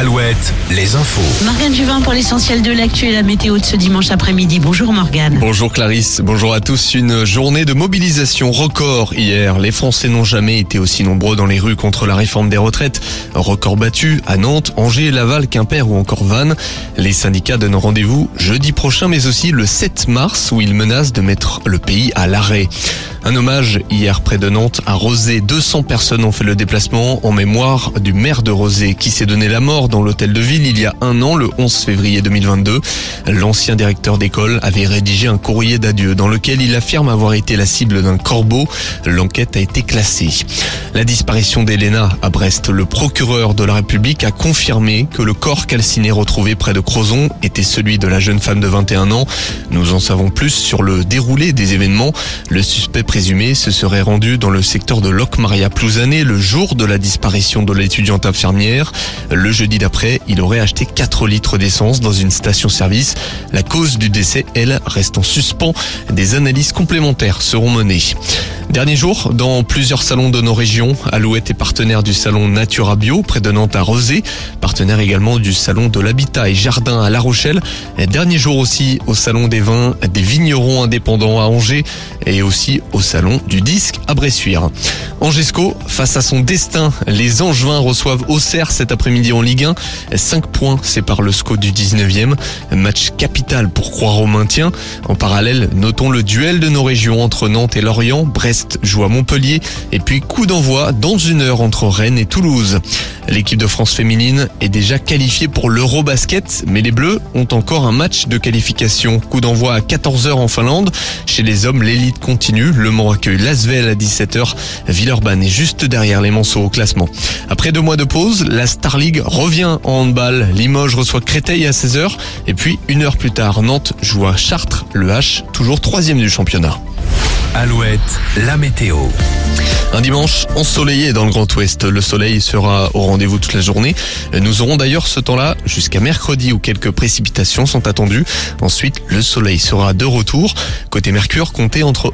Alouette, les infos. Morgane Duvin pour l'essentiel de l'actu et la météo de ce dimanche après-midi. Bonjour Morgane. Bonjour Clarisse, bonjour à tous. Une journée de mobilisation record hier. Les Français n'ont jamais été aussi nombreux dans les rues contre la réforme des retraites. Record battu à Nantes, Angers, Laval, Quimper ou encore Vannes. Les syndicats donnent rendez-vous jeudi prochain mais aussi le 7 mars où ils menacent de mettre le pays à l'arrêt. Un hommage hier près de Nantes à Rosé. 200 personnes ont fait le déplacement en mémoire du maire de Rosé qui s'est donné la mort dans l'hôtel de ville il y a un an, le 11 février 2022. L'ancien directeur d'école avait rédigé un courrier d'adieu dans lequel il affirme avoir été la cible d'un corbeau. L'enquête a été classée. La disparition d'Elena à Brest. Le procureur de la République a confirmé que le corps calciné retrouvé près de Crozon était celui de la jeune femme de 21 ans. Nous en savons plus sur le déroulé des événements. Le suspect présumé se serait rendu dans le secteur de Locmaria-Plouzané le jour de la disparition de l'étudiante infirmière. Le jeudi d'après, il aurait acheté 4 litres d'essence dans une station-service. La cause du décès, elle, reste en suspens. Des analyses complémentaires seront menées. Dernier jour, dans plusieurs salons de nos régions, Alouette est partenaire du salon Natura Bio, près de Nantes à Rosé, partenaire également du salon de l'habitat et jardin à La Rochelle. Dernier jour aussi au salon des vins des vignerons indépendants à Angers et aussi au salon du disque à Bressuire. Angesco, face à son destin, les Angevins reçoivent Auxerre cet après-midi en Ligue 1. 5 points séparent le SCO du 19e. Match capital pour croire au maintien. En parallèle, notons le duel de nos régions entre Nantes et Lorient. Brest joue à Montpellier. Et puis coup d'envoi dans une heure entre Rennes et Toulouse. L'équipe de France féminine est déjà qualifiée pour l'Eurobasket, mais les Bleus ont encore un match de qualification. Coup d'envoi à 14h en Finlande. Chez les hommes, l'élite continue. Le Mans accueille L'Asvel à 17h. Villeurbanne est juste derrière les Manceaux au classement. Après 2 mois de pause, la Star League revient en handball. Limoges reçoit Créteil à 16h. Et puis, 1 heure plus tard, Nantes joue à Chartres, le H, toujours 3e du championnat. Alouette, la météo. Un dimanche ensoleillé dans le Grand Ouest. Le soleil sera au rendez-vous toute la journée. Nous aurons d'ailleurs ce temps-là jusqu'à mercredi où quelques précipitations sont attendues. Ensuite, le soleil sera de retour. Côté Mercure, comptez entre